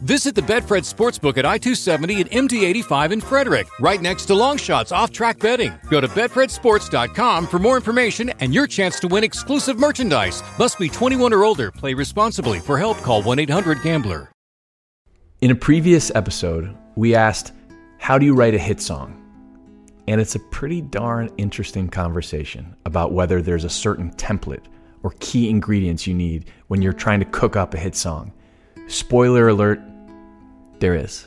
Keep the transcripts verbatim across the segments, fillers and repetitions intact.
Visit the Betfred Sportsbook at I two seventy and M D eighty-five in Frederick, right next to Long Shots off-track betting. Go to Betfred Sports dot com for more information and your chance to win exclusive merchandise. Must be twenty-one or older. Play responsibly. For help, call one eight hundred gambler. In a previous episode, we asked, how do you write a hit song? And it's a pretty darn interesting conversation about whether there's a certain template or key ingredients you need when you're trying to cook up a hit song. Spoiler alert, there is.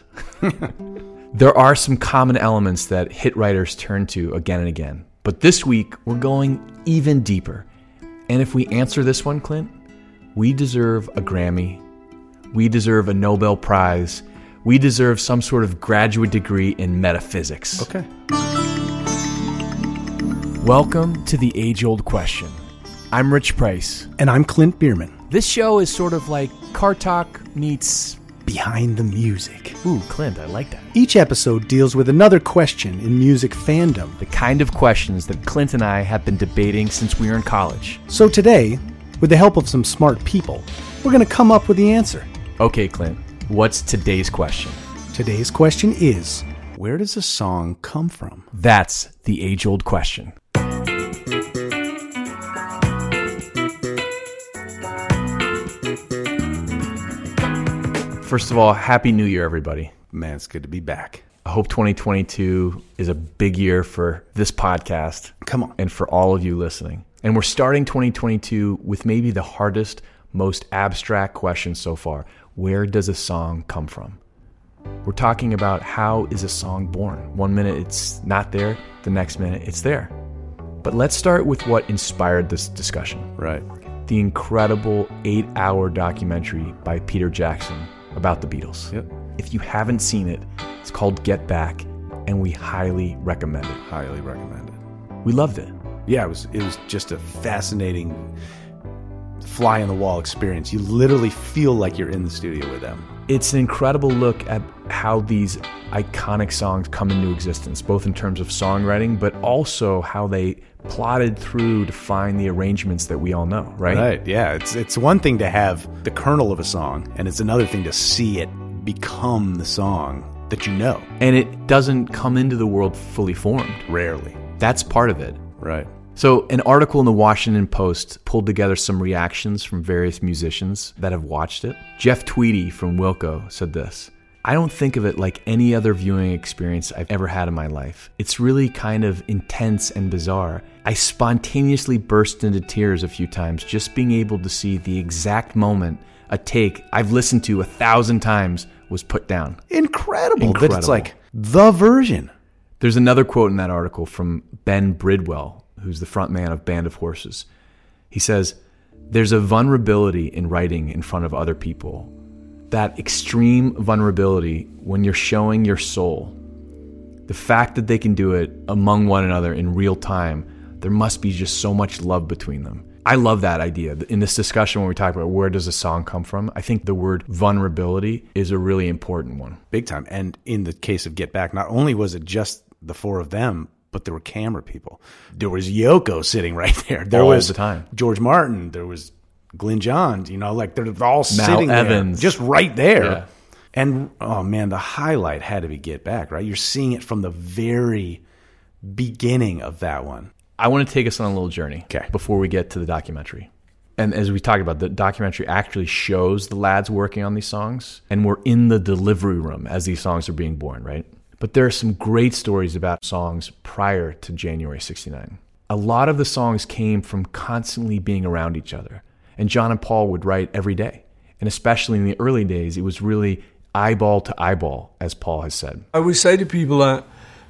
There are some common elements that hit writers turn to again and again. But this week, we're going even deeper. And if we answer this one, Clint, we deserve a Grammy. We deserve a Nobel Prize. We deserve some sort of graduate degree in metaphysics. Okay. Welcome to The Age Old Question. I'm Rich Price. And I'm Clint Bierman. This show is sort of like Car Talk meets Behind the Music. Ooh, Clint, I like that. Each episode deals with another question in music fandom. The kind of questions that Clint and I have been debating since we were in college. So today, with the help of some smart people, we're going to come up with the answer. Okay, Clint, what's today's question? Today's question is, where does a song come from? That's the age-old question. First of all, Happy New Year, everybody. Man, it's good to be back. I hope twenty twenty-two is a big year for this podcast. Come on. And for all of you listening. And we're starting twenty twenty-two with maybe the hardest, most abstract question so far. Where does a song come from? We're talking about how is a song born? One minute it's not there, the next minute it's there. But let's start with what inspired this discussion. Right. The incredible eight-hour documentary by Peter Jackson about the Beatles. Yep. If you haven't seen it, it's called Get Back, and we highly recommend it. Highly recommend it. We loved it. Yeah, it was it was just a fascinating fly-on-the-wall experience. You literally feel like you're in the studio with them. It's an incredible look at how these iconic songs come into existence, both in terms of songwriting, but also how they plotted through to find the arrangements that we all know, right? Right, yeah. It's, it's one thing to have the kernel of a song, and it's another thing to see it become the song that you know. And it doesn't come into the world fully formed. Rarely. That's part of it. Right. So an article in the Washington Post pulled together some reactions from various musicians that have watched it. Jeff Tweedy from Wilco said this, "I don't think of it like any other viewing experience I've ever had in my life. It's really kind of intense and bizarre. I spontaneously burst into tears a few times just being able to see the exact moment a take I've listened to a thousand times was put down." Incredible. Incredible. That it's like the version. There's another quote in that article from Ben Bridwell, who's the front man of Band of Horses. He says, "There's a vulnerability in writing in front of other people. That extreme vulnerability when you're showing your soul. The fact that they can do it among one another in real time, there must be just so much love between them." I love that idea. In this discussion when we talk about where does a song come from, I think the word vulnerability is a really important one. Big time. And in the case of Get Back, not only was it just the four of them, but there were camera people. There was Yoko sitting right there. There all was the time. George Martin. There was Glenn Johns. You know, like they're all Mal sitting Evans. There, just right there. Yeah. And oh man, the highlight had to be Get Back, right? You're seeing it from the very beginning of that one. I want to take us on a little journey okay. before we get to the documentary. And as we talked about, the documentary actually shows the lads working on these songs, and we're in the delivery room as these songs are being born, right? But there are some great stories about songs prior to January sixty-nine. A lot of the songs came from constantly being around each other. And John and Paul would write every day. And especially in the early days, it was really eyeball to eyeball, as Paul has said. I would say to people that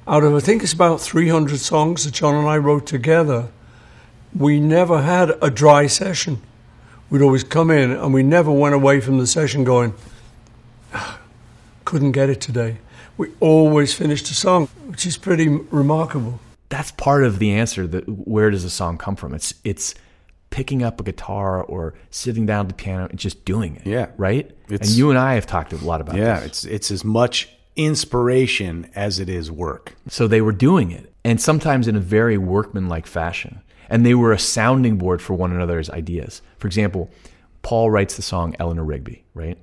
out of, I think it's about three hundred songs that John and I wrote together, we never had a dry session. We'd always come in and we never went away from the session going, couldn't get it today. We always finished a song, which is pretty remarkable. That's part of the answer, that where does a song come from? It's it's picking up a guitar or sitting down at the piano and just doing it. Yeah. Right? It's, and you and I have talked a lot about yeah, this. Yeah, it's, it's as much inspiration as it is work. So they were doing it, and sometimes in a very workmanlike fashion. And they were a sounding board for one another's ideas. For example, Paul writes the song Eleanor Rigby, right?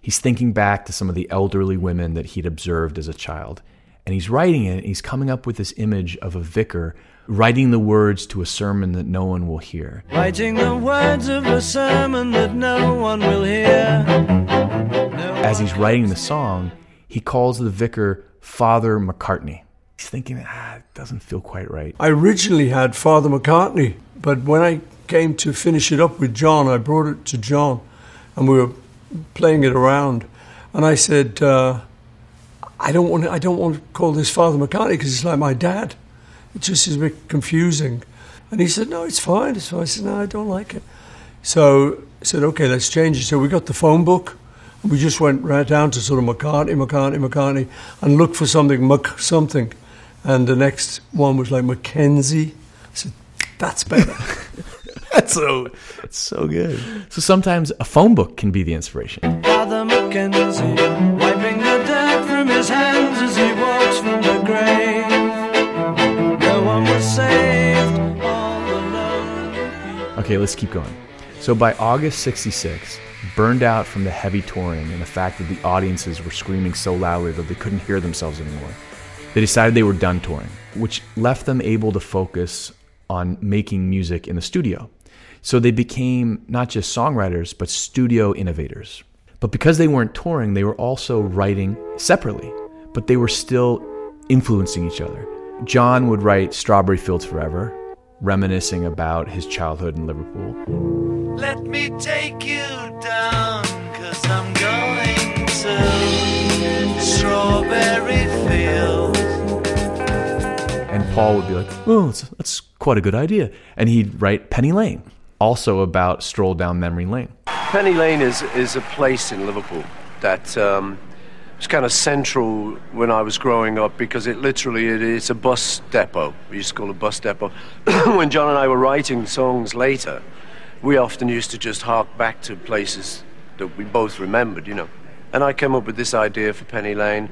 He's thinking back to some of the elderly women that he'd observed as a child. And he's writing it, and he's coming up with this image of a vicar writing the words to a sermon that no one will hear. Writing the words of a sermon that no one will hear. No As he's writing the song, he calls the vicar Father McCartney. He's thinking, ah, it doesn't feel quite right. I originally had Father McCartney, but when I came to finish it up with John, I brought it to John, and we were playing it around. And I said, uh, I don't want to, I don't want to call this Father McCartney because it's like my dad. It just is a bit confusing. And he said, no, it's fine. So I said, no, I don't like it. So I said, okay, let's change it. So we got the phone book. And we just went right down to sort of McCartney, McCartney, McCartney, and looked for something, Mc something. And the next one was like McKenzie. I said, that's better. that's, so, that's so good. So sometimes a phone book can be the inspiration. Father McKenzie, wiping the dirt from his hands as he walks from the grave. No one was saved, all alone. Okay, let's keep going. So by August sixty-six, burned out from the heavy touring and the fact that the audiences were screaming so loudly that they couldn't hear themselves anymore, they decided they were done touring, which left them able to focus on making music in the studio. So they became not just songwriters, but studio innovators. But because they weren't touring, they were also writing separately, but they were still influencing each other. John would write Strawberry Fields Forever, reminiscing about his childhood in Liverpool. Let me take you down, 'cause I'm going to Strawberry Fields. And Paul would be like, oh, that's, that's quite a good idea. And he'd write Penny Lane, also about stroll down memory lane. Penny Lane is, is a place in Liverpool that um, was kind of central when I was growing up, because it literally, it, it's a bus depot. We used to call it a bus depot. When John and I were writing songs later, we often used to just hark back to places that we both remembered, you know. And I came up with this idea for Penny Lane.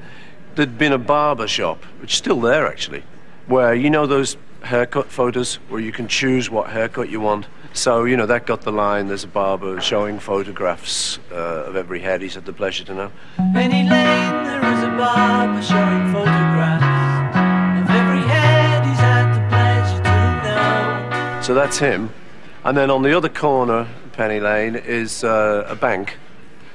There'd been a barber shop, which is still there, actually, where, you know, those haircut photos where you can choose what haircut you want. So, you know, that got the line, there's a barber showing photographs uh, of every head he's had the pleasure to know. Penny Lane, there is a barber showing photographs of every head he's had the pleasure to know. So that's him. And then on the other corner, Penny Lane, is uh, a bank.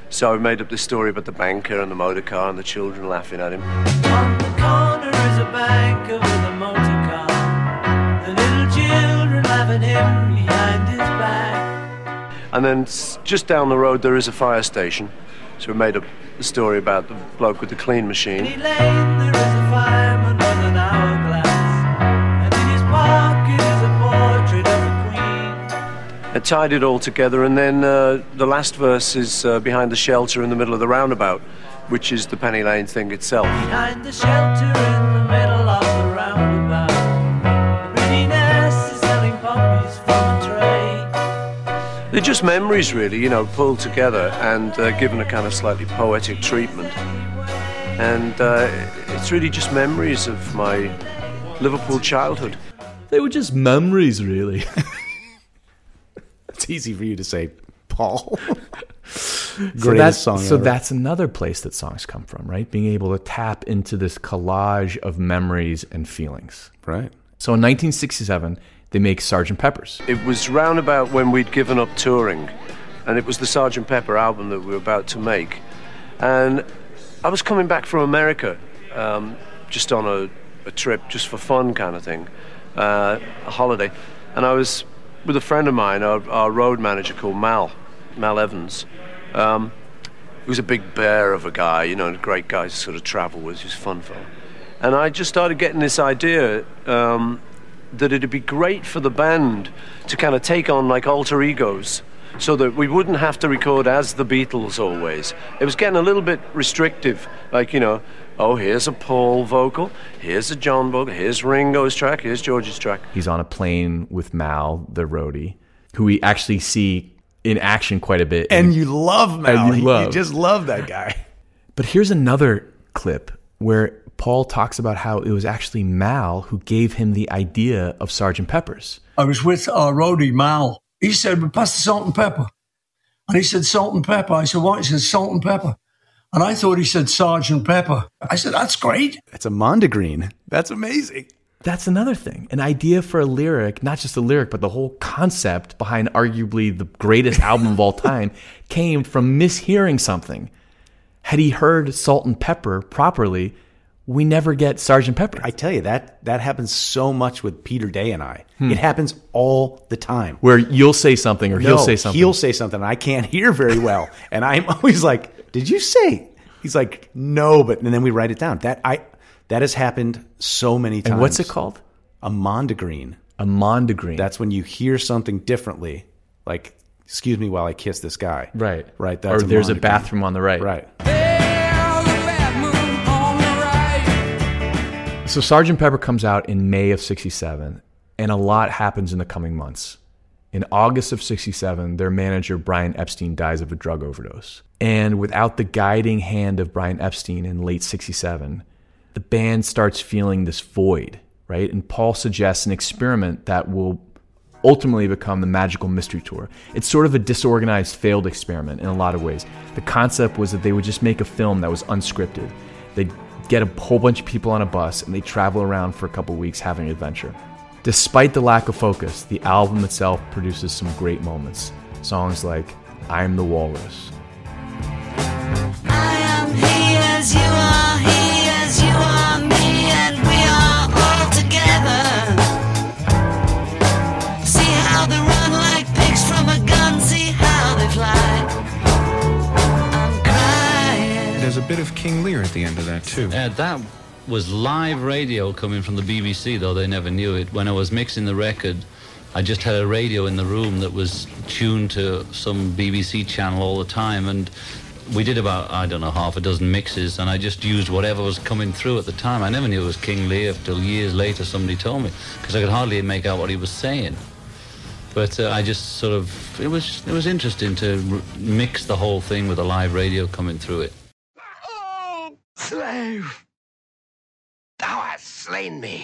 So I made up this story about the banker and the motor car and the children laughing at him. On the corner is a banker with a motor car. The little children laugh at him behind his back. And then just down the road there is a fire station. So we made up the story about the bloke with the clean machine. Penny Lane, there is a fireman with an hourglass. And in his pocket is a portrait of a I tied it all together, and then uh, the last verse is uh, behind the shelter in the middle of the roundabout, which is the Penny Lane thing itself. Behind the shelter in the middle of the roundabout, the pretty nurse is selling poppies from a tray. They're just memories, really, you know, pulled together and uh, given a kind of slightly poetic treatment. And uh, it's really just memories of my Liverpool childhood. They were just memories, really. It's easy for you to say, Paul. Greatest so that's, song So ever. That's another place that songs come from, right? Being able to tap into this collage of memories and feelings. Right. So in nineteen sixty-seven, they make Sergeant Pepper's. It was round about when we'd given up touring, and it was the Sergeant Pepper album that we were about to make. And I was coming back from America, um, just on a, a trip, just for fun kind of thing, uh, a holiday. And I was with a friend of mine, our, our road manager called Mal, Mal Evans. Um, he was a big bear of a guy, you know, and a great guy to sort of travel with. He was a fun fellow. And I just started getting this idea um, that it'd be great for the band to kind of take on like alter egos so that we wouldn't have to record as the Beatles always. It was getting a little bit restrictive, like, you know, oh, here's a Paul vocal, here's a John vocal, here's Ringo's track, here's George's track. He's on a plane with Mal, the roadie, who we actually see in action quite a bit. And, and you love Mal. You, love. you just love that guy. But here's another clip where Paul talks about how it was actually Mal who gave him the idea of Sergeant Pepper's. I was with our roadie, Mal. He said, "We pass the salt and pepper." And he said, "Salt and pepper." I said, "What?" He said, "Salt and pepper." And I thought he said Sergeant Pepper. I said, "That's great. That's a mondegreen. That's amazing." That's another thing. An idea for a lyric, not just a lyric, but the whole concept behind arguably the greatest album of all time came from mishearing something. Had he heard Salt and Pepper properly, we never get Sergeant Pepper. I tell you, that that happens so much with Peter Day and I. Hmm. It happens all the time. Where you'll say something or no, he'll say something. he'll say something and I can't hear very well. And I'm always like, "Did you say?" He's like, "No, but..." And then we write it down. That I that has happened so many times. And what's it called? A mondegreen. A mondegreen. That's when you hear something differently. Like, "Excuse me while I kiss this guy." Right. Right. That's or a there's mondegreen. A bathroom on the right. Right. Hey! So Sergeant Pepper comes out in May of sixty-seven, and a lot happens in the coming months. In August of sixty-seven, their manager, Brian Epstein, dies of a drug overdose. And without the guiding hand of Brian Epstein in late sixty-seven, the band starts feeling this void, right? And Paul suggests an experiment that will ultimately become the Magical Mystery Tour. It's sort of a disorganized, failed experiment in a lot of ways. The concept was that they would just make a film that was unscripted. They'd get a whole bunch of people on a bus, and they travel around for a couple weeks having an adventure. Despite the lack of focus, the album itself produces some great moments. Songs like "I'm the Walrus." I am he as you are, he as you are, me, and we are all together. See how they run like pigs from a gun, see how they fly. There's a bit of King Lear at the end of that, too. Uh, that was live radio coming from the B B C, though they never knew it. When I was mixing the record, I just had a radio in the room that was tuned to some B B C channel all the time, and we did about, I don't know, half a dozen mixes, and I just used whatever was coming through at the time. I never knew it was King Lear till years later somebody told me, because I could hardly make out what he was saying. But uh, I just sort of... It was, it was interesting to r- mix the whole thing with a live radio coming through it. "Slave, thou hast slain me.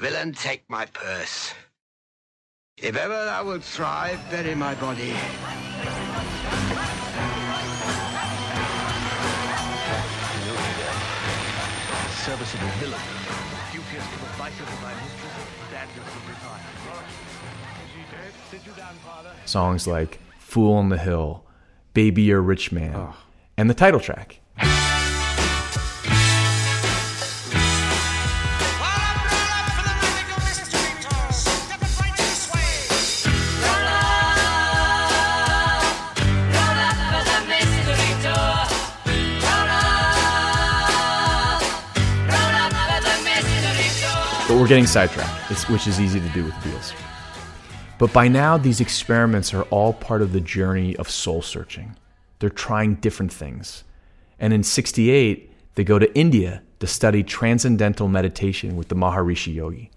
Villain, take my purse. If ever thou wilt thrive, bury my body." Serviceable villain. Songs like "Fool on the Hill," "Baby, You're a Rich Man," oh. and the title track. But we're getting sidetracked, it's, which is easy to do with Beatles. But by now, these experiments are all part of the journey of soul searching. They're trying different things. And in sixty-eight, they go to India to study transcendental meditation with the Maharishi Yogi.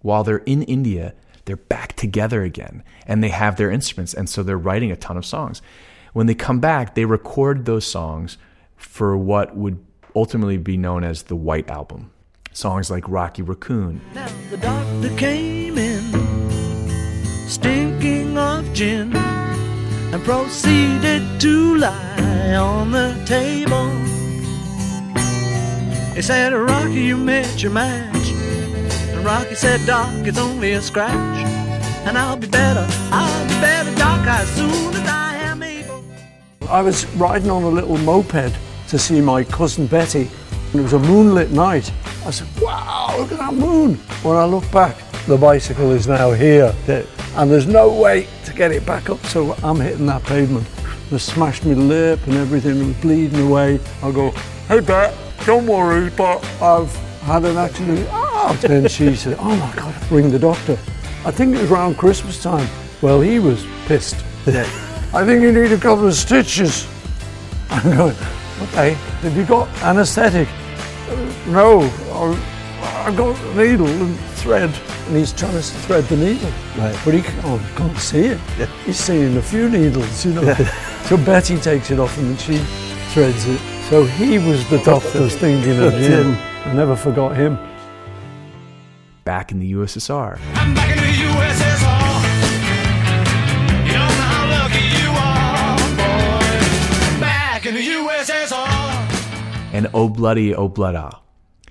While they're in India, they're back together again, and they have their instruments, and so they're writing a ton of songs. When they come back, they record those songs for what would ultimately be known as the White Album. Songs like "Rocky Raccoon." Now the doctor came in, stinking of gin, and proceeded to lie on the table. He said, "Rocky, you met your match." And Rocky said, "Doc, it's only a scratch. And I'll be better, I'll be better, Doc, as soon as I am able." I was riding on a little moped to see my cousin Betty. And it was a moonlit night. I said, "Wow, look at that moon." When I look back, the bicycle is now here. And there's no way to get it back up, so I'm hitting that pavement. They smashed my lip and everything, and bleeding away. I go, "Hey, Bet, don't worry, but I've had an accident." "Oh, And then she said, oh my God, ring the doctor. I think it was around Christmas time. Well, he was pissed. I think you need a couple of stitches. I'm going, okay, have you got anaesthetic? Uh, no, I've got a needle and thread. And he's trying to thread the needle, right. But he can't, can't see it. Yeah. He's seeing a few needles, you know. Yeah. So Betty takes it off him and she threads it. So he was the doctor's thinking of him. I never forgot him. Back in the U S S R. I'm back in the U S S R. You don't know how lucky you are, boy. Back in the U S S R. And Ob-La-Di, Ob-La-Da.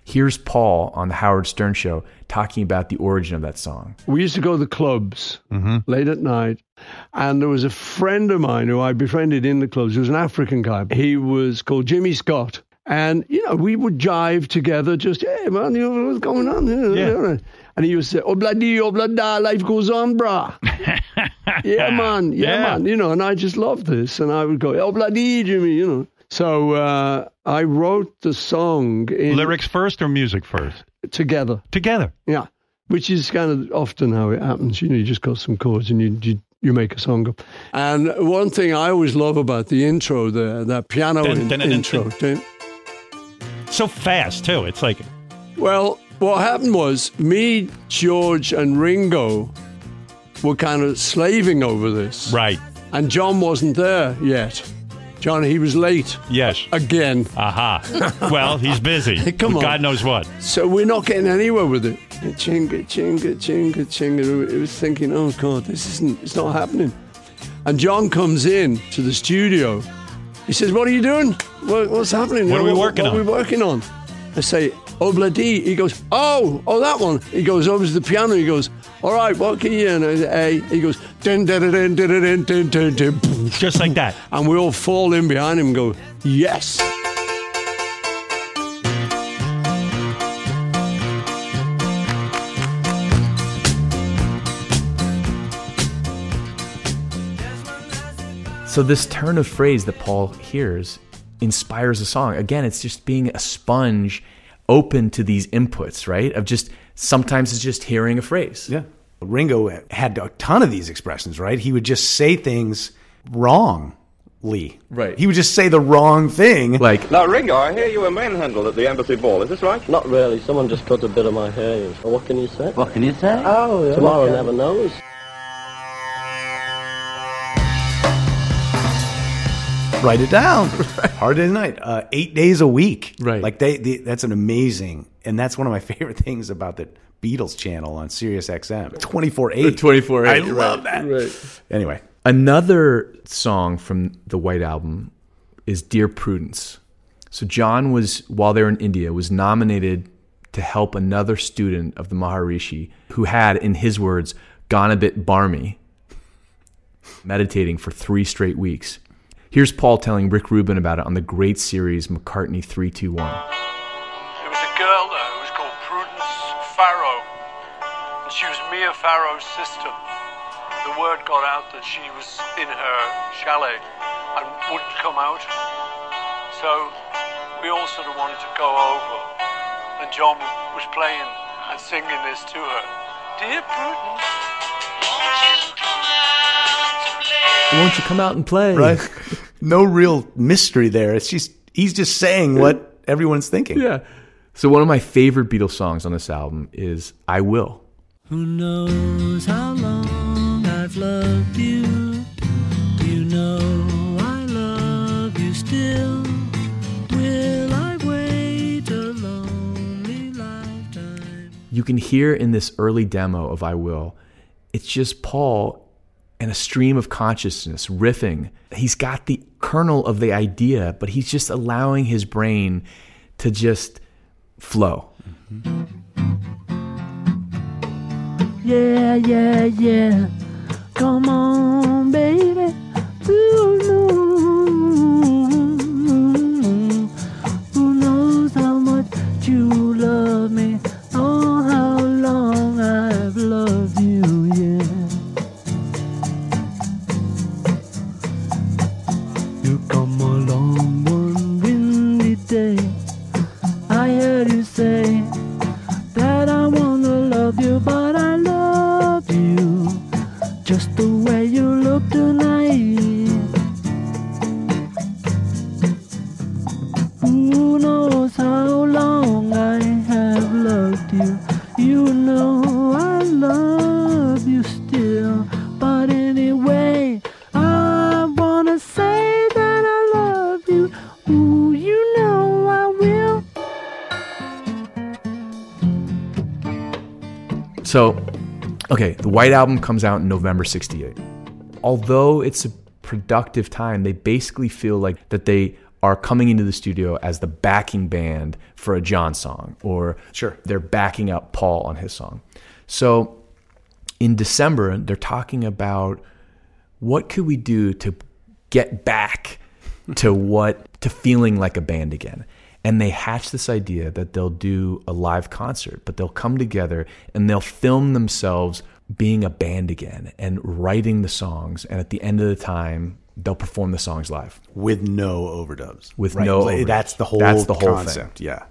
Here's Paul on the Howard Stern Show talking about the origin of that song. We used to go to the clubs mm-hmm. late at night. And there was a friend of mine who I befriended in the clubs. He was an African guy. He was called Jimmy Scott. And, you know, we would jive together, just, hey, man, you know, what's going on? Yeah. And he would say, Ob-La-Di, Ob-La-Da, life goes on, brah. yeah, man, yeah, yeah, man. You know, and I just loved this. And I would go, Ob-La-Di, Jimmy, you know. So uh, I wrote the song. In lyrics first or music first? Together. Together. Yeah. Which is kind of often how it happens. You know, you just got some chords and you... you You make a song up. And one thing I always love about the intro there, that piano dun, dun, in, intro. Dun. So fast, too. It's like... Well, what happened was me, George, and Ringo were kind of slaving over this. Right. And John wasn't there yet. John, he was late. Yes. Again. Aha. Uh-huh. Well, he's busy. Come on. God knows what. So we're not getting anywhere with it. Chinga, chinga, chinga, chinga. It was thinking, oh, God, this isn't, it's not happening. And John comes in to the studio. He says, what are you doing? What, what's happening? What are we working on? What are we working on? I say, Ob-La-Di. He goes, oh, oh, that one. He goes over to the piano. He goes, all right, what key? And I say, A. He goes, dun, dun, dun, dun, dun, dun, dun, dun. Just like that. And we all fall in behind him and go, yes. So this turn of phrase that Paul hears inspires a song. Again, it's just being a sponge open to these inputs, right? Of just, sometimes it's just hearing a phrase. Yeah. Ringo had a ton of these expressions, right? He would just say things wrongly. Right. He would just say the wrong thing. Like, now, Ringo, I hear you were manhandled at the embassy ball. Is this right? Not really. Someone just cut a bit of my hair. What can you say? What can you say? Oh, yeah. Tomorrow okay. Never knows. Write it down. Right. Hard Day's Night. Uh, eight days a week. Right. Like they, they, that's an amazing, and that's one of my favorite things about the Beatles channel on Sirius X M. twenty-four eight twenty-four eight I right. love that. Right. Anyway. Another song from the White Album is Dear Prudence. So John was, while they were in India, was nominated to help another student of the Maharishi who had, in his words, gone a bit barmy, meditating for three straight weeks. Here's Paul telling Rick Rubin about it on the great series McCartney three two one. There was a girl there who was called Prudence Farrow, and she was Mia Farrow's sister. The word got out that she was in her chalet and wouldn't come out, so we all sort of wanted to go over, and John was playing and singing this to her. Dear Prudence, won't you come out and play? Won't you come out and play? Right. No real mystery there. It's just he's just saying what everyone's thinking. Yeah. So one of my favorite Beatles songs on this album is I Will. Who knows how long I've loved you? You know I love you still. Will I wait a lonely lifetime? You can hear in this early demo of I Will, it's just Paul and a stream of consciousness, riffing. He's got the kernel of the idea, but he's just allowing his brain to just flow. Mm-hmm. Yeah, yeah, yeah. Come on, baby. Who knows? Who knows how much you love me? Oh, how long I've loved you, yeah. Day I heard you say that I the way you look tonight. Who knows how long I have loved you? You know I love you still. But anyway, I wanna say that I love you. Ooh, you know I will. So, okay, the White Album comes out in November sixty-eight. Although it's a productive time, they basically feel like that they are coming into the studio as the backing band for a John song, or sure, they're backing up Paul on his song. So in December, they're talking about what could we do to get back to what to feeling like a band again. And they hatch this idea that they'll do a live concert, but they'll come together and they'll film themselves being a band again and writing the songs. And at the end of the time, they'll perform the songs live. With no overdubs. With right. no overdubs. That's the whole That's the whole concept, thing. Yeah.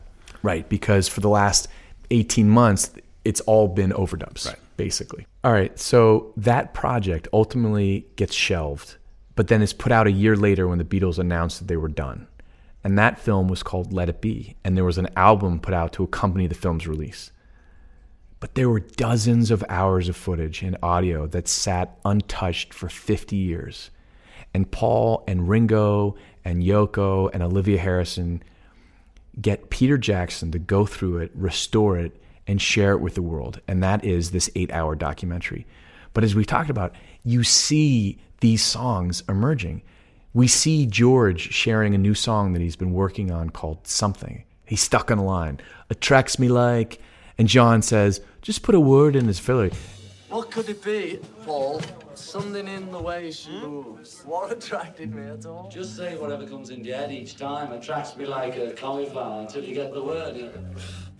Right, because for the last eighteen months, it's all been overdubs, right. basically. All right, so that project ultimately gets shelved, but then it's put out a year later when the Beatles announced that they were done. And that film was called Let It Be. And there was an album put out to accompany the film's release. But there were dozens of hours of footage and audio that sat untouched for fifty years. And Paul and Ringo and Yoko and Olivia Harrison get Peter Jackson to go through it, restore it, and share it with the world. And that is this eight-hour documentary. But as we've talked about, you see these songs emerging. We see George sharing a new song that he's been working on called Something. He's stuck on a line. Attracts me like... And John says, just put a word in his filler. What could it be, Paul? Something in the way she moves. What attracted me at all? Just say whatever comes in your head each time. Attracts me like a cauliflower until you get the word in.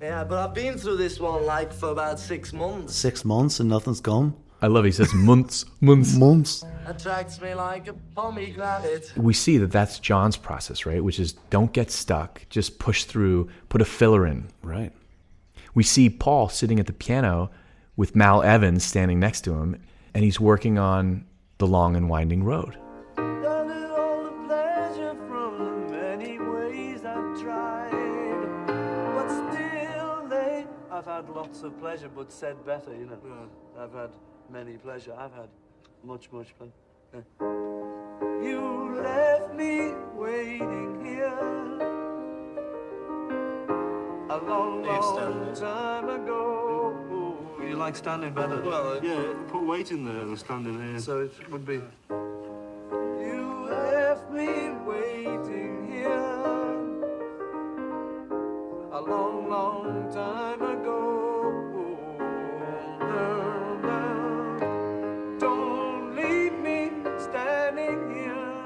Yeah, but I've been through this one like for about six months. Six months and nothing's gone? I love it. He says months, months, months. Attracts me like a pomegranate. We see that that's John's process, right? Which is don't get stuck. Just push through. Put a filler in. Right. We see Paul sitting at the piano with Mal Evans standing next to him. And he's working on The Long and Winding Road. I've had lots of pleasure, but said better, you know. Yeah. I've had many pleasure. I've had much, much pleasure. Yeah. You left me waiting here a long, long time ago. You like standing better? Well, yeah, put weight in there and standing here. So it would be... You left me waiting here a long, long time ago. No, no, don't leave me standing here.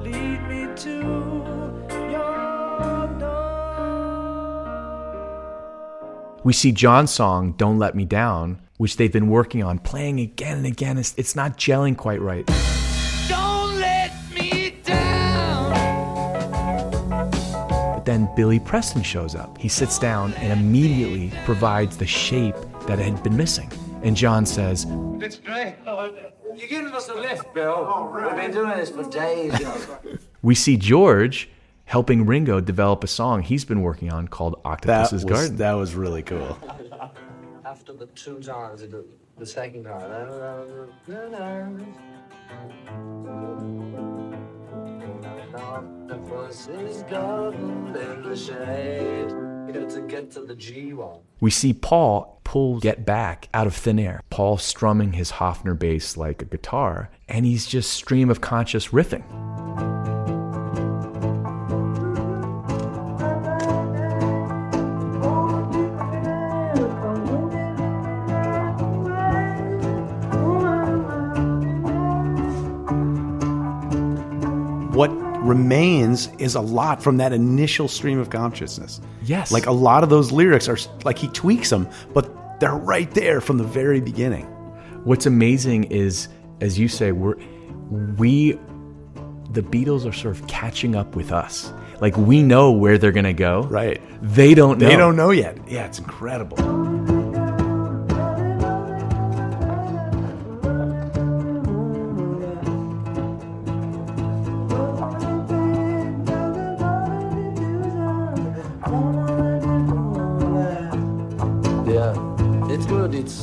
Lead me to your door. We see John's song, Don't Let Me Down, which they've been working on, playing again and again. It's, it's not gelling quite right. Don't let me down. Then Billy Preston shows up. He sits down and immediately provides the shape that had been missing. And John says, it's great. Oh, you're giving us a lift, Bill. Oh, really? We've been doing this for days. We see George helping Ringo develop a song he's been working on called Octopus's that was, Garden. That was really cool. After the two times, the second time. We see Paul pull Get Back out of thin air. Paul strumming his Hofner bass like a guitar, and he's just stream of conscious riffing. Remains is a lot from that initial stream of consciousness. Yes. Like a lot of those lyrics are, like he tweaks them, but they're right there from the very beginning. What's amazing is, as you say, we're, we, the Beatles are sort of catching up with us. Like we know where they're going to go. Right. They don't know. They don't know yet. Yeah, it's incredible.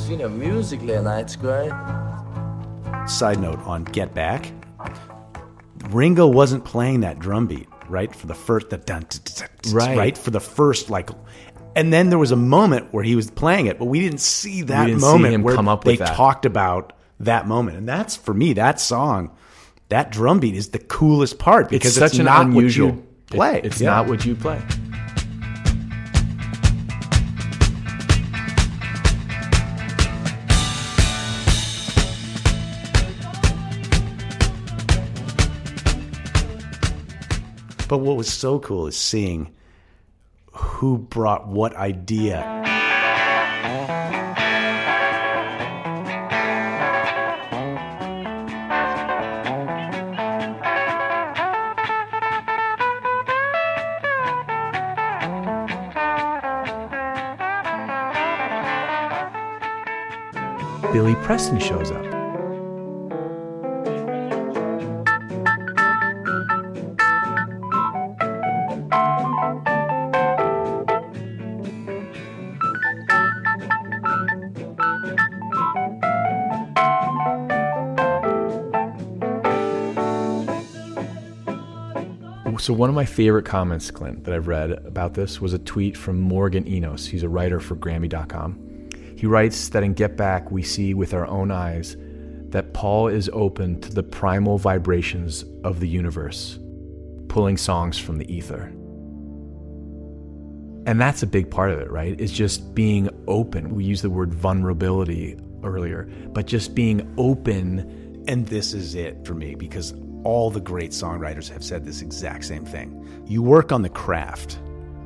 you know, musically, and that's great. Side note on Get Back, Ringo wasn't playing that drum beat, right? For the first, the dun, dun, dun, dun, right. right? For the first, like, and then there was a moment where he was playing it, but we didn't see that didn't moment see him where come up with they that. talked about that moment. And that's, for me, that song, that drum beat is the coolest part because it's, it's such not an unusual what you play. It, it's yeah. not what you play. But what was so cool is seeing who brought what idea. Billy Preston shows up. So one of my favorite comments, Clint, that I've read about this was a tweet from Morgan Enos. He's a writer for Grammy dot com. He writes that in Get Back, we see with our own eyes that Paul is open to the primal vibrations of the universe, pulling songs from the ether. And that's a big part of it, right? It's just being open. We used the word vulnerability earlier, but just being open. And this is it for me, because all the great songwriters have said this exact same thing. You work on the craft,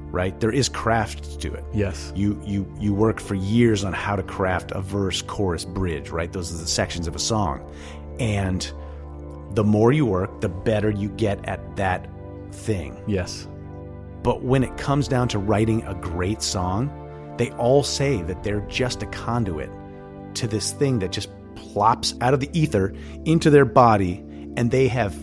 right? There is craft to it. Yes. You you you work for years on how to craft a verse, chorus, bridge, right? Those are the sections of a song. And the more you work, the better you get at that thing. Yes. But when it comes down to writing a great song, they all say that they're just a conduit to this thing that just plops out of the ether into their body. And they have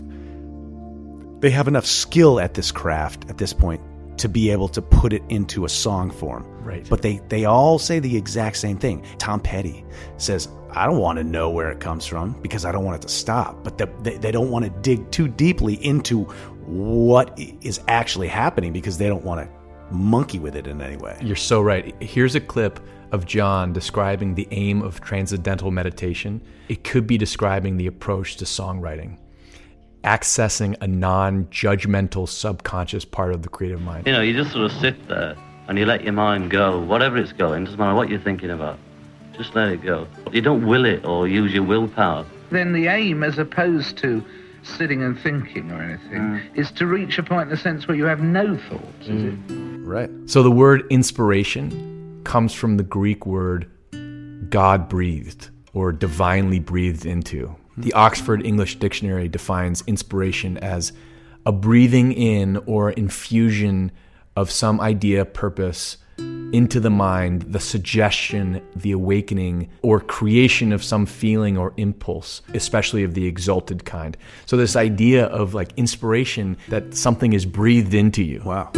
they have enough skill at this craft at this point to be able to put it into a song form. Right. But they, they all say the exact same thing. Tom Petty says, I don't want to know where it comes from because I don't want it to stop. But the, they, they don't want to dig too deeply into what is actually happening because they don't want to monkey with it in any way. You're so right. Here's a clip of John describing the aim of transcendental meditation. It could be describing the approach to songwriting, accessing a non-judgmental subconscious part of the creative mind. You know, you just sort of sit there and you let your mind go, whatever it's going, doesn't matter what you're thinking about, just let it go. You don't will it or use your willpower. Then the aim, as opposed to sitting and thinking or anything, mm. is to reach a point in the sense where you have no thoughts, mm. is it? Right. So the word inspiration comes from the Greek word God breathed or divinely breathed into. The Oxford English Dictionary defines inspiration as a breathing in or infusion of some idea, purpose into the mind, the suggestion, the awakening, or creation of some feeling or impulse, especially of the exalted kind. So this idea of like inspiration, that something is breathed into you. Wow.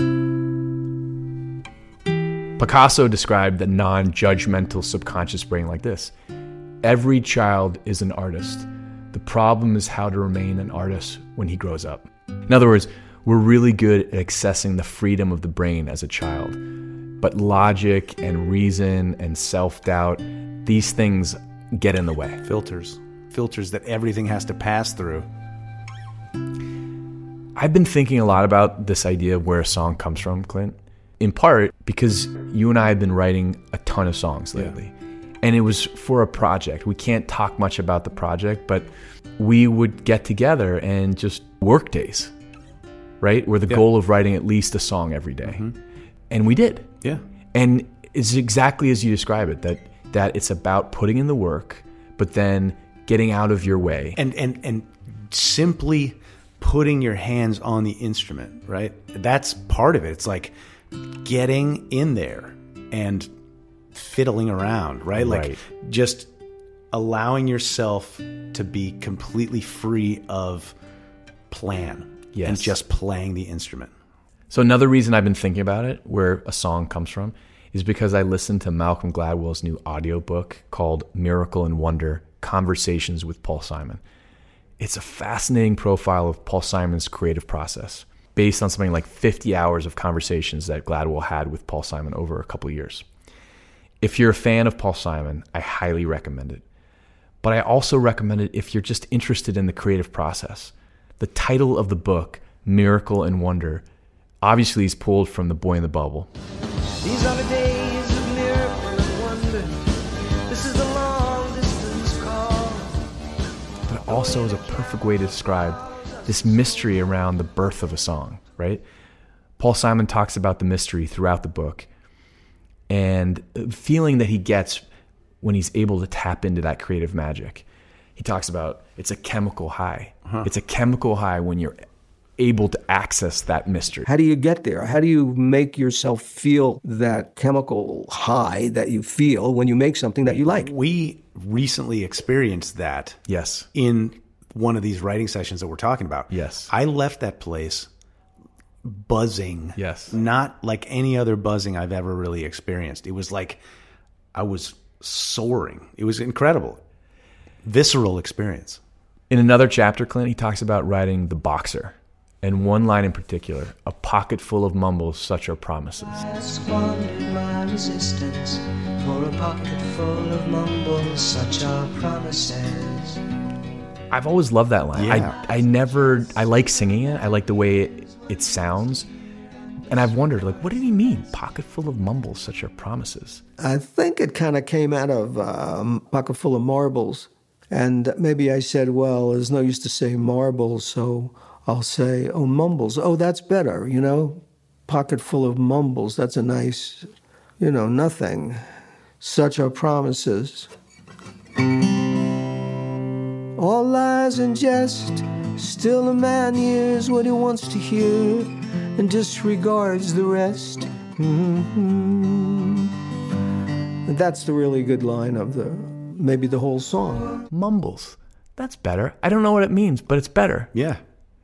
Picasso described the non-judgmental subconscious brain like this. Every child is an artist. The problem is how to remain an artist when he grows up. In other words, we're really good at accessing the freedom of the brain as a child. But logic and reason and self-doubt, these things get in the way. Filters. Filters that everything has to pass through. I've been thinking a lot about this idea of where a song comes from, Clint. In part because you and I have been writing a ton of songs lately. Yeah. And it was for a project. We can't talk much about the project, but we would get together and just work days, right? Where the yeah. goal of writing at least a song every day. Mm-hmm. And we did. Yeah. And it's exactly as you describe it, that that it's about putting in the work, but then getting out of your way. And and and simply putting your hands on the instrument, right? That's part of it. It's like getting in there and fiddling around, right? Like right. just allowing yourself to be completely free of plan yes. and just playing the instrument. So another reason I've been thinking about it, where a song comes from, is because I listened to Malcolm Gladwell's new audiobook called Miracle and Wonder, Conversations with Paul Simon. It's a fascinating profile of Paul Simon's creative process based on something like fifty hours of conversations that Gladwell had with Paul Simon over a couple of years. If you're a fan of Paul Simon, I highly recommend it. But I also recommend it if you're just interested in the creative process. The title of the book, Miracle and Wonder, obviously is pulled from The Boy in the Bubble. These are the days of miracle and wonder. This is the long distance call. But it also is a perfect way to describe this mystery around the birth of a song, right? Paul Simon talks about the mystery throughout the book and the feeling that he gets when he's able to tap into that creative magic. He talks about it's a chemical high. Uh-huh. It's a chemical high when you're able to access that mystery. How do you get there? How do you make yourself feel that chemical high that you feel when you make something that you like? We recently experienced that. Yes. In one of these writing sessions that we're talking about. Yes. I left that place buzzing. Yes. Not like any other buzzing I've ever really experienced. It was like I was soaring. It was incredible. Visceral experience. In another chapter, Clint, he talks about writing The Boxer. And one line in particular, a pocket full of mumbles, such are promises. I squandered my resistance for a pocket full of mumbles, such are promises. I've always loved that line. Yeah. I, I never, I like singing it. I like the way it, it sounds. And I've wondered, like, what did he mean? Pocket full of mumbles, such are promises. I think it kind of came out of um, pocket full of marbles. And maybe I said, well, there's no use to say marbles, so I'll say, oh, mumbles. Oh, that's better, you know? Pocket full of mumbles. That's a nice, you know, nothing. Such are promises. All lies and jest. Still a man hears what he wants to hear and disregards the rest. Mm-hmm. That's the really good line of the, maybe the whole song. Mumbles. That's better. I don't know what it means, but it's better. Yeah.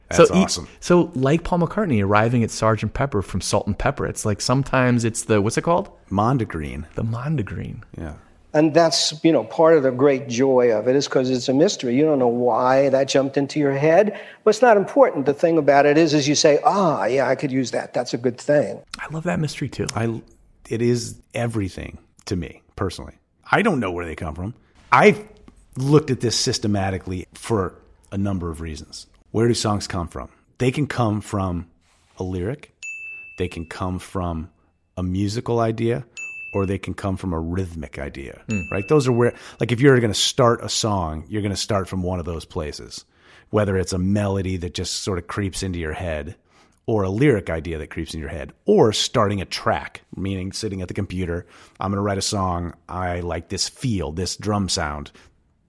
That's so awesome. He, so like Paul McCartney arriving at Sergeant Pepper from Salt and Pepper, it's like sometimes it's the, what's it called? Mondegreen. The Mondegreen. Yeah. And that's, you know, part of the great joy of it is because it's a mystery. You don't know why that jumped into your head, but it's not important. The thing about it is, is you say, ah, yeah, I could use that. That's a good thing. I love that mystery too. I, it is everything to me personally. I don't know where they come from. I've looked at this systematically for a number of reasons. Where do songs come from? They can come from a lyric, they can come from a musical idea, or they can come from a rhythmic idea, mm. right? Those are where, like if you're going to start a song, you're going to start from one of those places, whether it's a melody that just sort of creeps into your head or a lyric idea that creeps in your head or starting a track, meaning sitting at the computer, I'm going to write a song, I like this feel, this drum sound.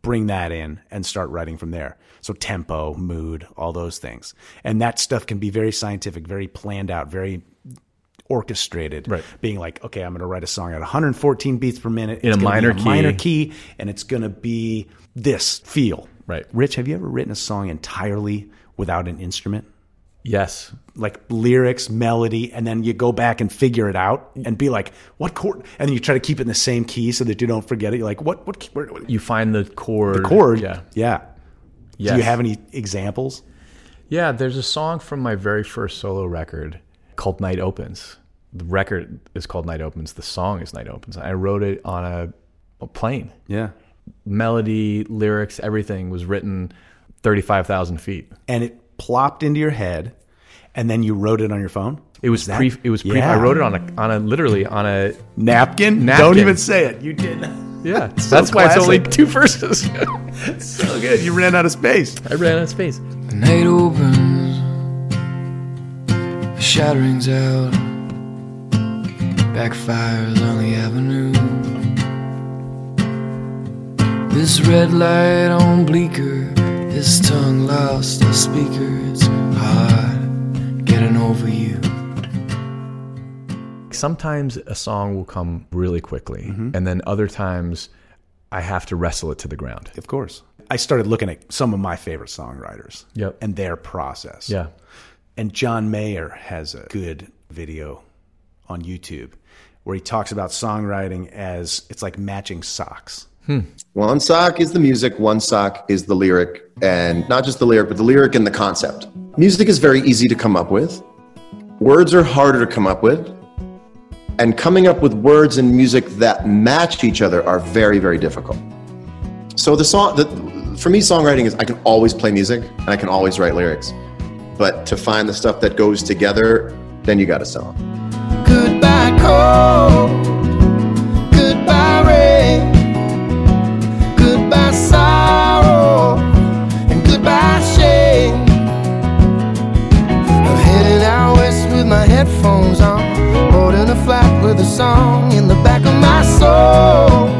Bring that in and start writing from there. So tempo, mood, all those things. And that stuff can be very scientific, very planned out, very orchestrated. Right. Being like, okay, I'm going to write a song at one hundred fourteen beats per minute. In it's a minor key. minor key. And it's going to be this feel. Right. Rich, have you ever written a song entirely without an instrument? Yes. Like lyrics, melody, and then you go back and figure it out and be like, what chord? And then you try to keep it in the same key so that you don't forget it. You're like, what? What? Where, where? You find the chord. The chord. Yeah. Yeah. Yes. Do you have any examples? Yeah. There's a song from my very first solo record called Night Opens. The record is called Night Opens. The song is Night Opens. I wrote it on a, a plane. Yeah. Melody, lyrics, everything was written thirty-five thousand feet. And it plopped into your head, and then you wrote it on your phone? It was, was pre. It was pre. Yeah. I wrote it on a on a literally on a napkin. napkin. Don't even say it. You did. Yeah, that's classic. Why it's only two verses. So good. You ran out of space. I ran out of space. The night opens. The shattering's out. Backfires on the avenue. This red light on Bleecker. His tongue lost the speaker. It's hard getting over you. Sometimes a song will come really quickly, mm-hmm. and then other times I have to wrestle it to the ground. Of course. I started looking at some of my favorite songwriters yep. and their process. Yeah. And John Mayer has a good video on YouTube where he talks about songwriting as it's like matching socks. Hmm. One sock is the music, one sock is the lyric, and not just the lyric, but the lyric and the concept. Music is very easy to come up with. Words are harder to come up with. And coming up with words and music that match each other are very, very difficult. So the song, the, for me, songwriting is I can always play music and I can always write lyrics. But to find the stuff that goes together, then you got a song. Goodbye cold, goodbye rain, goodbye sorrow, and goodbye shame. I'm headed out west with my headphones on, boarding a flat with a song in the back of my soul.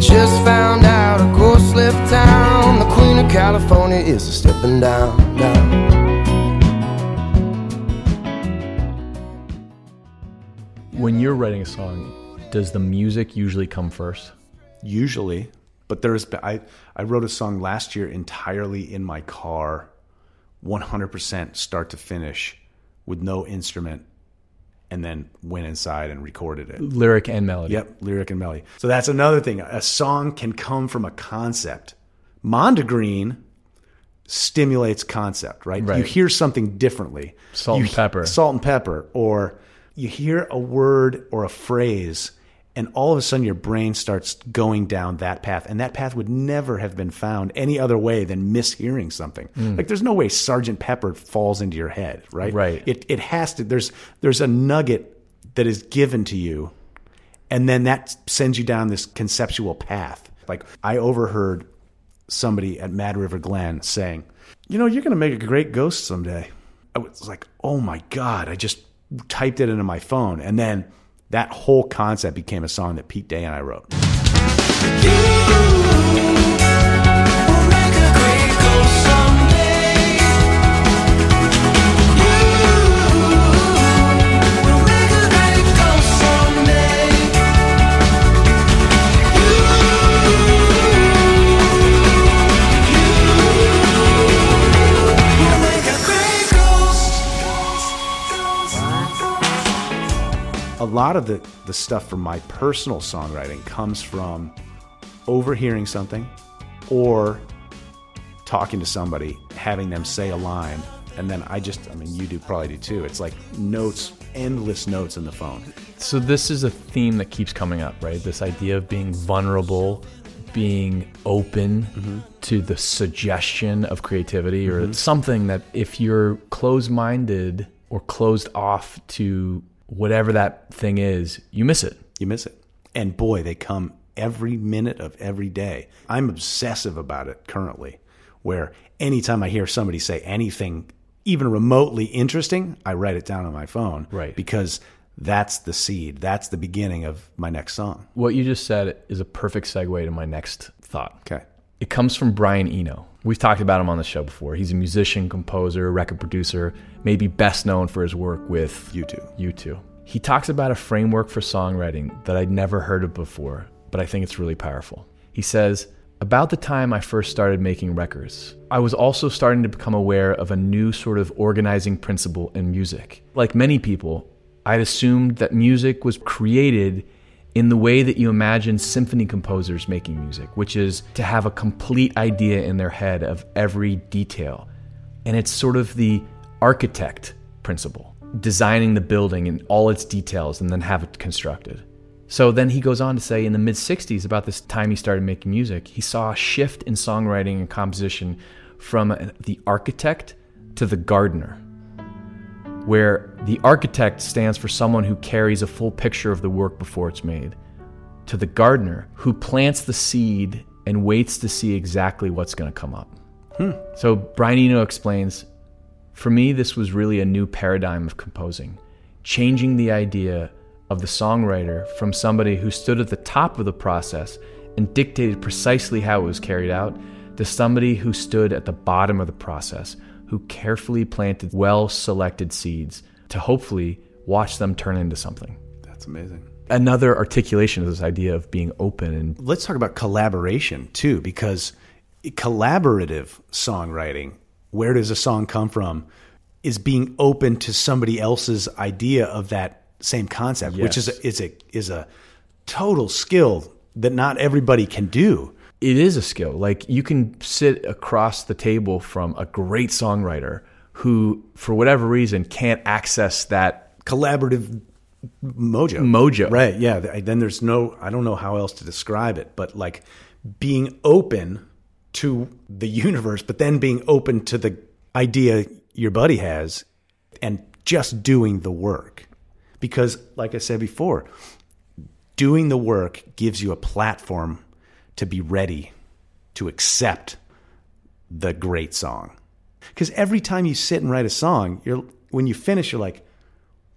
Just found out a ghost left town. The Queen of California is a stepping down, down. When you're writing a song, does the music usually come first? Usually, but there's I I wrote a song last year entirely in my car, one hundred percent start to finish, with no instrument. And then went inside and recorded it. Lyric and melody. Yep, lyric and melody. So that's another thing. A song can come from a concept. Mondegreen stimulates concept, right? Right. You hear something differently. Salt you, and pepper. Salt and pepper. Or you hear a word or a phrase, and all of a sudden your brain starts going down that path. And that path would never have been found any other way than mishearing something. Mm. Like there's no way Sergeant Pepper falls into your head, right? Right. It it has to, there's there's a nugget that is given to you, and then that sends you down this conceptual path. Like I overheard somebody at Mad River Glen saying, you know, you're going to make a great ghost someday. I was like, oh my God, I just typed it into my phone. And then that whole concept became a song that Pete Day and I wrote. You will make a great ghost someday. You will make a great ghost someday. You, you will make a great ghost. A lot of the, the stuff from my personal songwriting comes from overhearing something or talking to somebody, having them say a line, and then I just, I mean, you do probably do too. It's like notes, endless notes in the phone. So this is a theme that keeps coming up, right? This idea of being vulnerable, being open mm-hmm. to the suggestion of creativity or mm-hmm. something that if you're closed-minded or closed off to whatever that thing is, you miss it. You miss it. And boy, they come every minute of every day. I'm obsessive about it currently, where anytime I hear somebody say anything even remotely interesting, I write it down on my phone. Right. Because that's the seed. That's the beginning of my next song. What you just said is a perfect segue to my next thought. Okay. It comes from Brian Eno. We've talked about him on the show before. He's a musician, composer, record producer, maybe best known for his work with U two. U two. He talks about a framework for songwriting that I'd never heard of before, but I think it's really powerful. He says, about the time I first started making records, I was also starting to become aware of a new sort of organizing principle in music. Like many people, I'd assumed that music was created in the way that you imagine symphony composers making music, which is to have a complete idea in their head of every detail. And it's sort of the architect principle, designing the building in all its details and then have it constructed. So then he goes on to say in the mid-sixties, about this time he started making music, he saw a shift in songwriting and composition from the architect to the gardener, where the architect stands for someone who carries a full picture of the work before it's made, to the gardener who plants the seed and waits to see exactly what's going to come up. Hmm. So Brian Eno explains, for me, this was really a new paradigm of composing, changing the idea of the songwriter from somebody who stood at the top of the process and dictated precisely how it was carried out to somebody who stood at the bottom of the process, who carefully planted well-selected seeds to hopefully watch them turn into something. That's amazing. Another articulation of this idea of being open. And let's talk about collaboration, too, because collaborative songwriting, where does a song come from? is being open to somebody else's idea of that same concept, yes. which is a, is a is a total skill that not everybody can do. It is a skill. Like, you can sit across the table from a great songwriter who, for whatever reason, can't access that collaborative mojo. Mojo, right? Yeah. Then there's no. I don't know how else to describe it, but like being open to the universe, but then being open to the idea your buddy has, and just doing the work. Because, like I said before, doing the work gives you a platform to be ready to accept the great song. Because every time you sit and write a song, you're when you finish, you're like,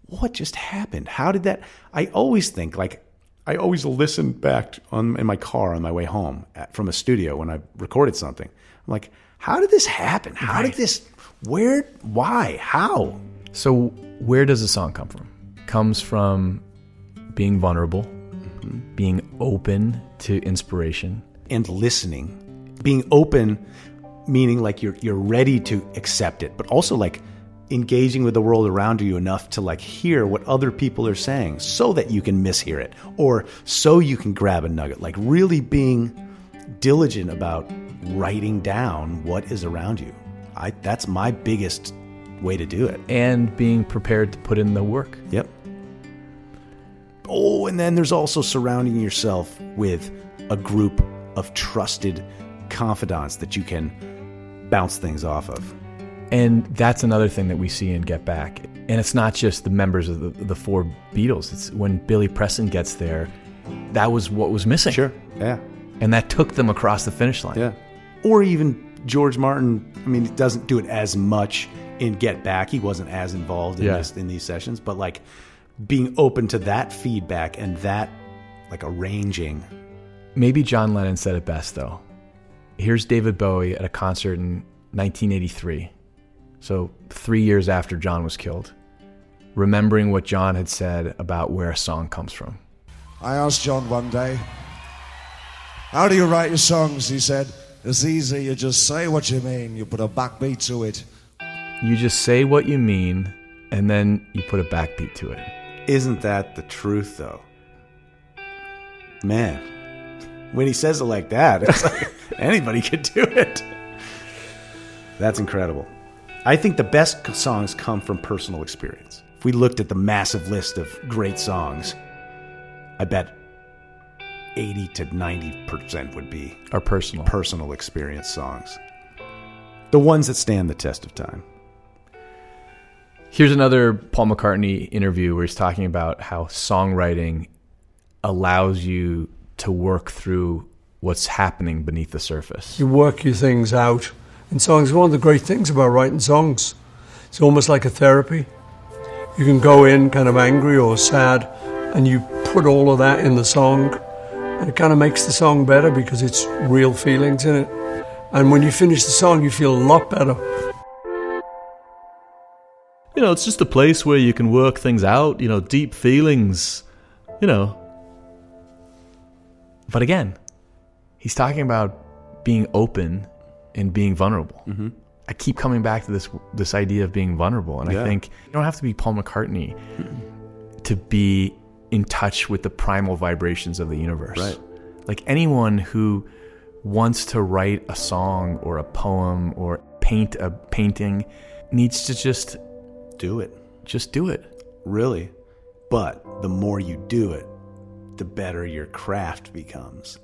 what just happened? How did that? I always think, like, I always listen back on in my car on my way home at, from a studio when I recorded something. I'm like, how did this happen? How did this, where, why, how? So where does the song come from? Comes from being vulnerable, mm-hmm. being open to inspiration. And listening. Being open, meaning like you're you're ready to accept it, but also like engaging with the world around you enough to like hear what other people are saying so that you can mishear it, or so you can grab a nugget. Like really being diligent about writing down what is around you. I, that's my biggest way to do it. And being prepared to put in the work. Yep. Oh, and then there's also surrounding yourself with a group of trusted confidants that you can bounce things off of. And that's another thing that we see in Get Back. And it's not just the members of the, the four Beatles. It's when Billy Preston gets there, that was what was missing. Sure, yeah. And that took them across the finish line. Yeah. Or even George Martin. I mean, he doesn't do it as much in Get Back. He wasn't as involved in, yeah. this, in these sessions. But like being open to that feedback and that like arranging. Maybe John Lennon said it best, though. Here's David Bowie at a concert in nineteen eighty-three. So three years after John was killed, remembering what John had said about where a song comes from. I asked John one day, how do you write your songs? He said, it's easy, you just say what you mean, you put a backbeat to it. You just say what you mean, and then you put a backbeat to it. Isn't that the truth, though? Man, when he says it like that, it's like anybody could do it. That's incredible. I think the best songs come from personal experience. If we looked at the massive list of great songs, I bet eighty to ninety percent would be our personal personal experience songs. The ones that stand the test of time. Here's another Paul McCartney interview where he's talking about how songwriting allows you to work through what's happening beneath the surface. You work your things out. And songs, one of the great things about writing songs, it's almost like a therapy. You can go in kind of angry or sad, and you put all of that in the song, and it kind of makes the song better because it's real feelings in it. And when you finish the song, you feel a lot better. You know, it's just a place where you can work things out, you know, deep feelings, you know. But again, he's talking about being open and being vulnerable. Mm-hmm. I keep coming back to this this idea of being vulnerable, and yeah. I think you don't have to be Paul McCartney mm-mm. to be in touch with the primal vibrations of the universe. Right. Like anyone who wants to write a song or a poem or paint a painting needs to just do it. Just do it. Really. But the more you do it, the better your craft becomes,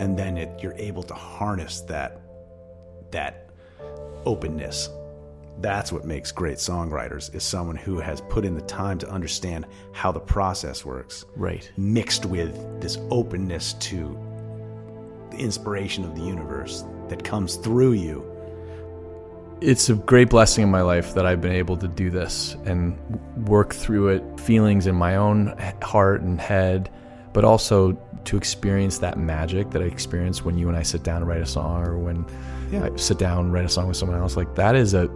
and then it, you're able to harness that. That openness. That's what makes great songwriters, is someone who has put in the time to understand how the process works. Right. Mixed with this openness to the inspiration of the universe that comes through you. It's a great blessing in my life that I've been able to do this and work through it, feelings in my own heart and head, but also to experience that magic that I experience when you and I sit down and write a song, or when yeah. I sit down and write a song with someone else. Like that is a,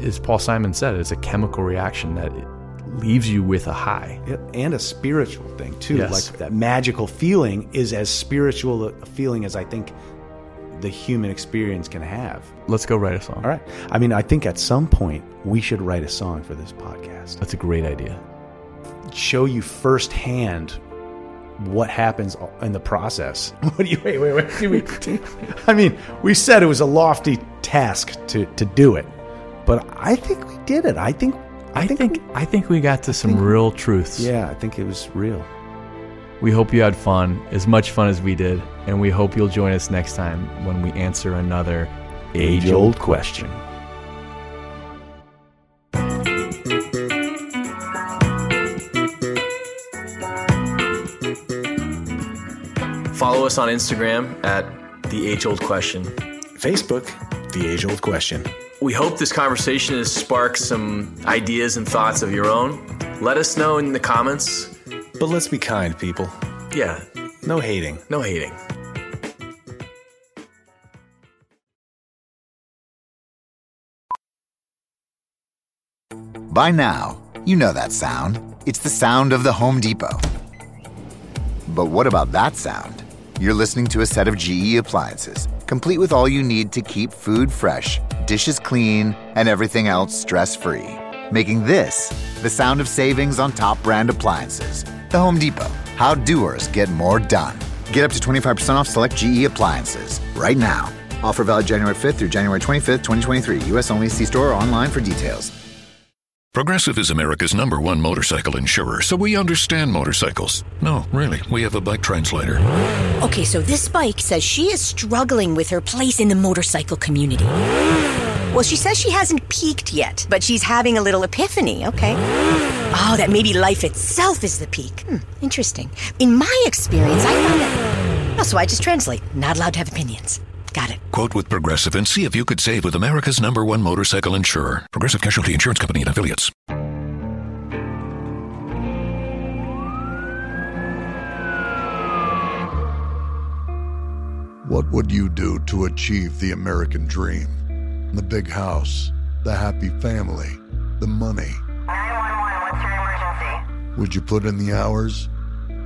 as Paul Simon said, it's a chemical reaction that it leaves you with a high. Yeah, and a spiritual thing too. Yes. Like that magical feeling is as spiritual a feeling as I think the human experience can have. Let's go write a song. All right. I mean, I think at some point we should write a song for this podcast. That's a great idea. Show you firsthand what happens in the process. What do you, wait, wait, wait. Do we, I mean, we said it was a lofty task to, to do it, but I think we did it. I think, I, I think, think we, I think we got to some think, real truths. Yeah. I think it was real. We hope you had fun, as much fun as we did. And we hope you'll join us next time when we answer another age old question. Follow us on Instagram at The Age Old Question. Facebook, The Age Old Question. We hope this conversation has sparked some ideas and thoughts of your own. Let us know in the comments. But let's be kind, people. Yeah. No hating. No hating. By now, you know that sound. It's the sound of the Home Depot. But what about that sound? You're listening to a set of G E appliances, complete with all you need to keep food fresh, dishes clean, and everything else stress-free. Making this the sound of savings on top brand appliances. The Home Depot. How doers get more done. Get up to twenty-five percent off select G E appliances right now. Offer valid January fifth through January twenty-fifth, twenty twenty-three. U S only. See store or online for details. Progressive is America's number one motorcycle insurer, so we understand motorcycles. No, really, we have a bike translator. Okay, so this bike says she is struggling with her place in the motorcycle community. Well, she says she hasn't peaked yet, but she's having a little epiphany, okay? Oh, that maybe life itself is the peak. Hmm, interesting. In my experience, I found that... Oh, so I just translate. Not allowed to have opinions. Got it. Quote with Progressive and see if you could save with America's number one motorcycle insurer. Progressive Casualty Insurance Company and affiliates. What would you do to achieve the American dream? The big house, the happy family, the money. nine one one, what's your emergency? Would you put in the hours?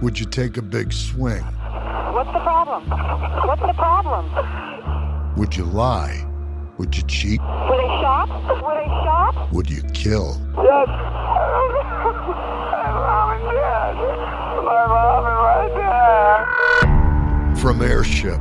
Would you take a big swing? What's the problem? What's the problem? Would you lie? Would you cheat? Would I shop? Would I shop? Would you kill? Yes. My mom and dad. My mom and my dad. From Airship,